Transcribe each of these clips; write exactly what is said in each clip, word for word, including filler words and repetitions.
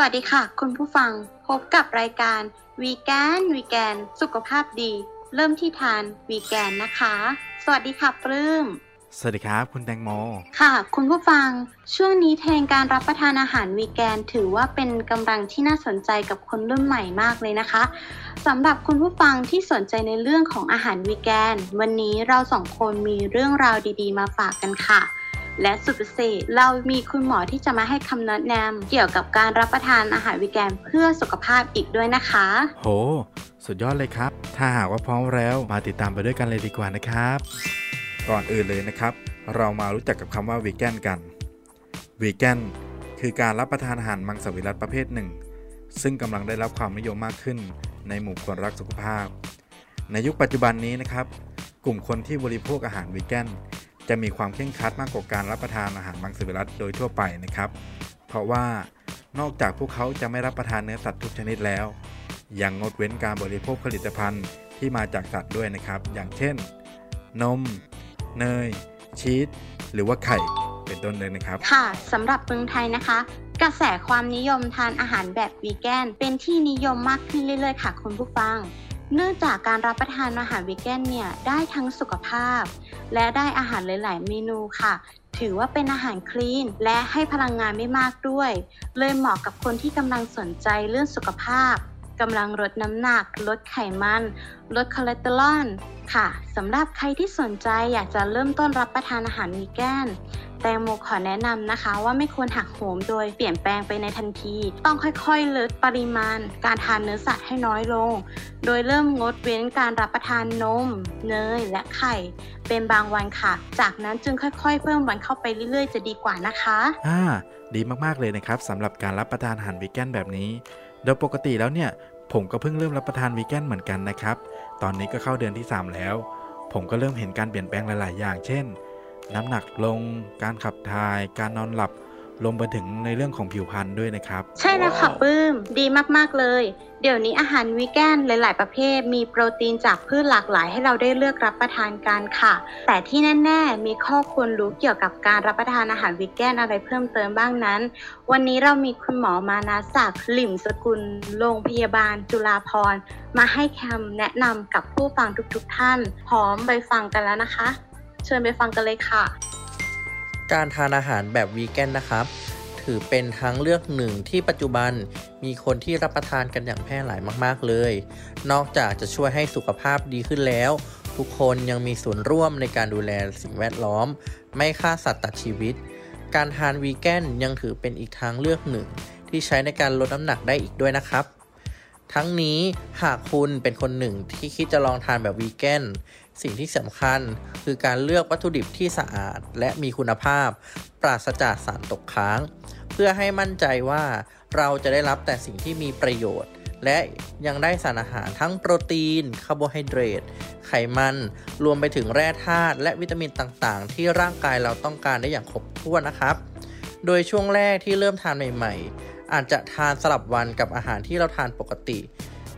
สวัสดีค่ะคุณผู้ฟังพบกับรายการวีแกนวีแกนสุขภาพดีเริ่มที่ทานวีแกนนะคะสวัสดีค่ะปลื้มสวัสดีครับคุณแตงโมค่ะคุณผู้ฟังช่วงนี้แทนการรับประทานอาหารวีแกนถือว่าเป็นกำลังที่น่าสนใจกับคนรุ่นใหม่มากเลยนะคะสำหรับคุณผู้ฟังที่สนใจในเรื่องของอาหารวีแกนวันนี้เราสองคนมีเรื่องราวดีๆมาฝากกันค่ะและสุดพิเศษเรามีคุณหมอที่จะมาให้คำแนะนำเกี่ยวกับการรับประทานอาหารวีแกนเพื่อสุขภาพอีกด้วยนะคะโหสุดยอดเลยครับถ้าหากว่าพร้อมแล้วมาติดตามไปด้วยกันเลยดีกว่านะครับก่อนอื่นเลยนะครับเรามารู้จักกับคำว่าวีแกนกันวีแกนคือการรับประทานอาหารมังสวิรัติประเภทหนึ่งซึ่งกำลังได้รับความนิยมมากขึ้นในหมู่คนรักสุขภาพในยุคปัจจุบันนี้นะครับกลุ่มคนที่บริโภคอาหารวีแกนจะมีความเคร่งครัดมากกว่าการรับประทานอาหารมังสวิรัติโดยทั่วไปนะครับเพราะว่านอกจากพวกเขาจะไม่รับประทานเนื้อสัตว์ทุกชนิดแล้วยังงดเว้นการบริโภคผลิตภัณฑ์ที่มาจากสัตว์ด้วยนะครับอย่างเช่นนมเนยชีสหรือว่าไข่เป็นต้นเลยนะครับค่ะสำหรับเมืองไทยนะคะกระแสความนิยมทานอาหารแบบวีแกนเป็นที่นิยมมากขึ้นเรื่อยๆค่ะคุณผู้ฟังเนื่องจากการรับประทานอาหารวีแกนเนี่ยได้ทั้งสุขภาพและได้อาหารหลายๆเมนูค่ะถือว่าเป็นอาหารคลีนและให้พลังงานไม่มากด้วยเลยเหมาะกับคนที่กำลังสนใจเรื่องสุขภาพกำลังลดน้ำหนักลดไขมันลดคอเลสเตอรอลค่ะสำหรับใครที่สนใจอยากจะเริ่มต้นรับประทานอาหารวีแกนแตงโมขอแนะนำนะคะว่าไม่ควรหักโหมโดยเปลี่ยนแปลงไปในทันทีต้องค่อยๆลดปริมาณการทานเนื้อสัตว์ให้น้อยลงโดยเริ่มงดเว้นการรับประทานนมเนยและไข่เป็นบางวันค่ะจากนั้นจึงค่อยๆเพิ่มวันเข้าไปเรื่อยๆจะดีกว่านะคะอ่าดีมากๆเลยนะครับสำหรับการรับประทานอาหารวีแกนแบบนี้โดยปกติแล้วเนี่ยผมก็เพิ่งเริ่มรับประทานวีแกนเหมือนกันนะครับตอนนี้ก็เข้าเดือนที่สามแล้วผมก็เริ่มเห็นการเปลี่ยนแปลงหลายๆอย่างเช่นน้ำหนักลงการขับถ่ายการนอนหลับรวมไปถึงในเรื่องของผิวพรรณด้วยนะครับใช่แล้วค่ะปื้มดีมากๆเลยเดี๋ยวนี้อาหารวีแกนหลายๆประเภทมีโปรตีนจากพืชหลากหลายให้เราได้เลือกรับประทานกันค่ะแต่ที่แน่ๆมีข้อควรรู้เกี่ยวกับการรับประทานอาหารวีแกนอะไรเพิ่มเติมบ้างนั้นวันนี้เรามีคุณหมอมานาศักดิ์หลิ่มสกุลโรงพยาบาลจุฬาภรณ์มาให้คำแนะนำกับผู้ฟังทุกๆท่านพร้อมไปฟังกันแล้วนะคะเชิญไปฟังกันเลยค่ะการทานอาหารแบบวีแกนนะครับถือเป็นทางเลือกหนึ่งที่ปัจจุบันมีคนที่รับประทานกันอย่างแพร่หลายมากๆเลยนอกจากจะช่วยให้สุขภาพดีขึ้นแล้วทุกคนยังมีส่วนร่วมในการดูแลสิ่งแวดล้อมไม่ฆ่าสัตว์ตัดชีวิตการทานวีแกนยังถือเป็นอีกทางเลือกหนึ่งที่ใช้ในการลดน้ำหนักได้อีกด้วยนะครับทั้งนี้หากคุณเป็นคนหนึ่งที่คิดจะลองทานแบบวีแกนสิ่งที่สำคัญคือการเลือกวัตถุดิบที่สะอาดและมีคุณภาพปราศจากสารตกค้างเพื่อให้มั่นใจว่าเราจะได้รับแต่สิ่งที่มีประโยชน์และยังได้สารอาหารทั้งโปรตีนคาร์โบไฮเดรตไขมันรวมไปถึงแร่ธาตุและวิตามินต่างๆที่ร่างกายเราต้องการได้อย่างครบถ้วนนะครับโดยช่วงแรกที่เริ่มทานใหม่ๆอาจจะทานสลับวันกับอาหารที่เราทานปกติ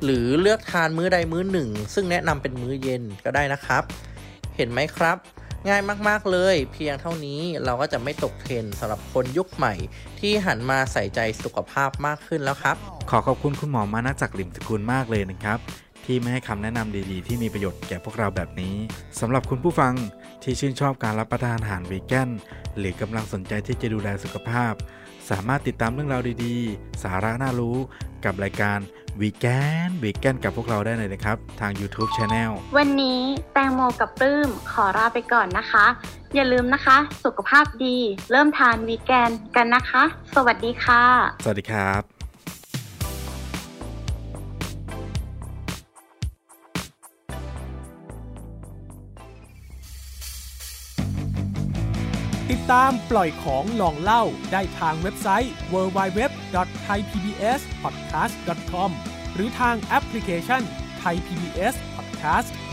หรือเลือกทานมื้อใดมื้อหนึ่งซึ่งแนะนำเป็นมื้อเย็นก็ได้นะครับเห็นไหมครับง่ายมากๆเลยเพียงเท่านี้เราก็จะไม่ตกเทรนด์สำหรับคนยุคใหม่ที่หันมาใส่ใจสุขภาพมากขึ้นแล้วครับขอขอบคุณคุณหมอมานาศักดิ์หลิ่มสกุลมากเลยนะครับที่มาให้คำแนะนำดีๆที่มีประโยชน์แก่พวกเราแบบนี้สำหรับคุณผู้ฟังที่ชื่นชอบการรับประทานอาหารวีแกนหรือกำลังสนใจที่จะดูแลสุขภาพสามารถติดตามเรื่องราวดีๆสาระน่ารู้กับรายการวีแกนวีแกนกับพวกเราได้เลยนะครับทาง YouTube Channel วันนี้แตงโมกับปลื้มขอลาไปก่อนนะคะอย่าลืมนะคะสุขภาพดีเริ่มทานวีแกนกันนะคะสวัสดีค่ะสวัสดีครับ ติดตามปล่อยของลองเล่าได้ทางเว็บไซต์ ดับเบิลยู ดับเบิลยู ดับเบิลยู ดอท ไทย พี บี เอส พอดแคสต์ ดอท คอม หรือทางแอปพลิเคชัน Thai พี บี เอส Podcast